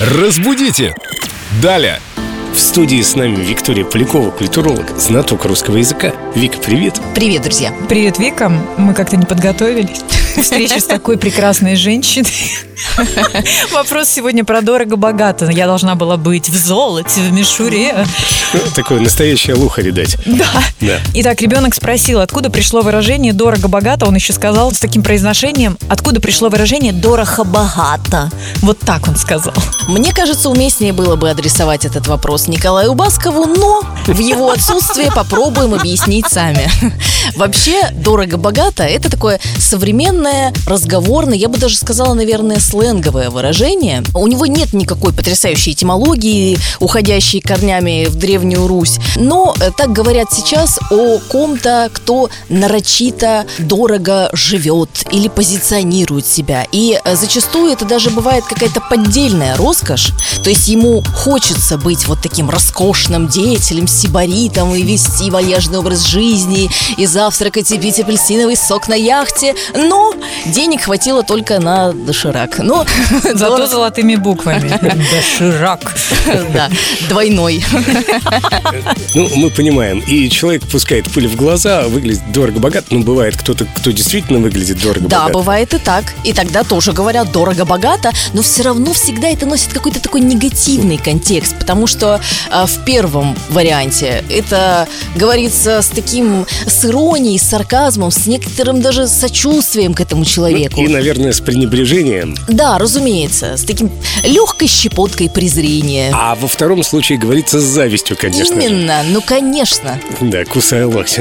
Разбудите Даля. В студии с нами Виктория Полякова, культуролог, знаток русского языка. Вика, привет. Привет, друзья. Привет, Вика. Мы как-то не подготовились к встрече с такой прекрасной женщиной. Вопрос сегодня про дорого-богато. Я должна была быть в золоте, в мишуре. Такое настоящее лухари дать. Да. Итак, ребенок спросил, откуда пришло выражение «дорого-богато». Он еще сказал с таким произношением: откуда пришло выражение «дорого-богато». Вот так он сказал. Мне кажется, уместнее было бы адресовать этот вопрос Николаю Баскову, но в его отсутствие попробуем объяснить сами. Вообще, «дорого-богато» — это такое современное, разговорное, я бы даже сказала, наверное, сленговое выражение. У него нет никакой потрясающей этимологии, уходящей корнями в Древнюю Русь. Но так говорят сейчас о ком-то, кто нарочито дорого живет или позиционирует себя. И зачастую это даже бывает какая-то поддельная роскошь. То есть ему хочется быть вот таким роскошным деятелем, сибаритом, и вести вояжный образ жизни, и завтракать, и пить апельсиновый сок на яхте. Но денег хватило только на доширак. Но зато золотыми буквами. Доширак. Да, двойной. Мы понимаем. И человек пускает пыль в глаза, выглядит дорого-богат. Но бывает кто-то, кто действительно выглядит дорого-богат. Да, бывает и так. И тогда тоже говорят дорого-богато. Но все равно всегда это носит какой-то такой негативный контекст. Потому что в первом варианте это говорится с иронией, с сарказмом, с некоторым даже сочувствием к этому человеку. И, наверное, с пренебрежением. Да, разумеется. С таким легкой щепоткой презрения. А во втором случае говорится с завистью, конечно. Именно, ну конечно. Да, кусай локоть.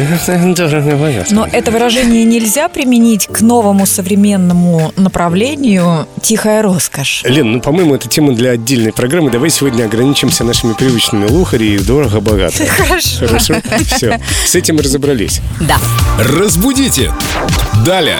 Но это выражение нельзя применить к новому современному направлению «тихая роскошь». Лен, по-моему, это тема для отдельной программы. Давай сегодня ограничимся нашими привычными лухари и дорого-богато. Хорошо. Хорошо, все. С этим разобрались. Да. Разбудите Даля.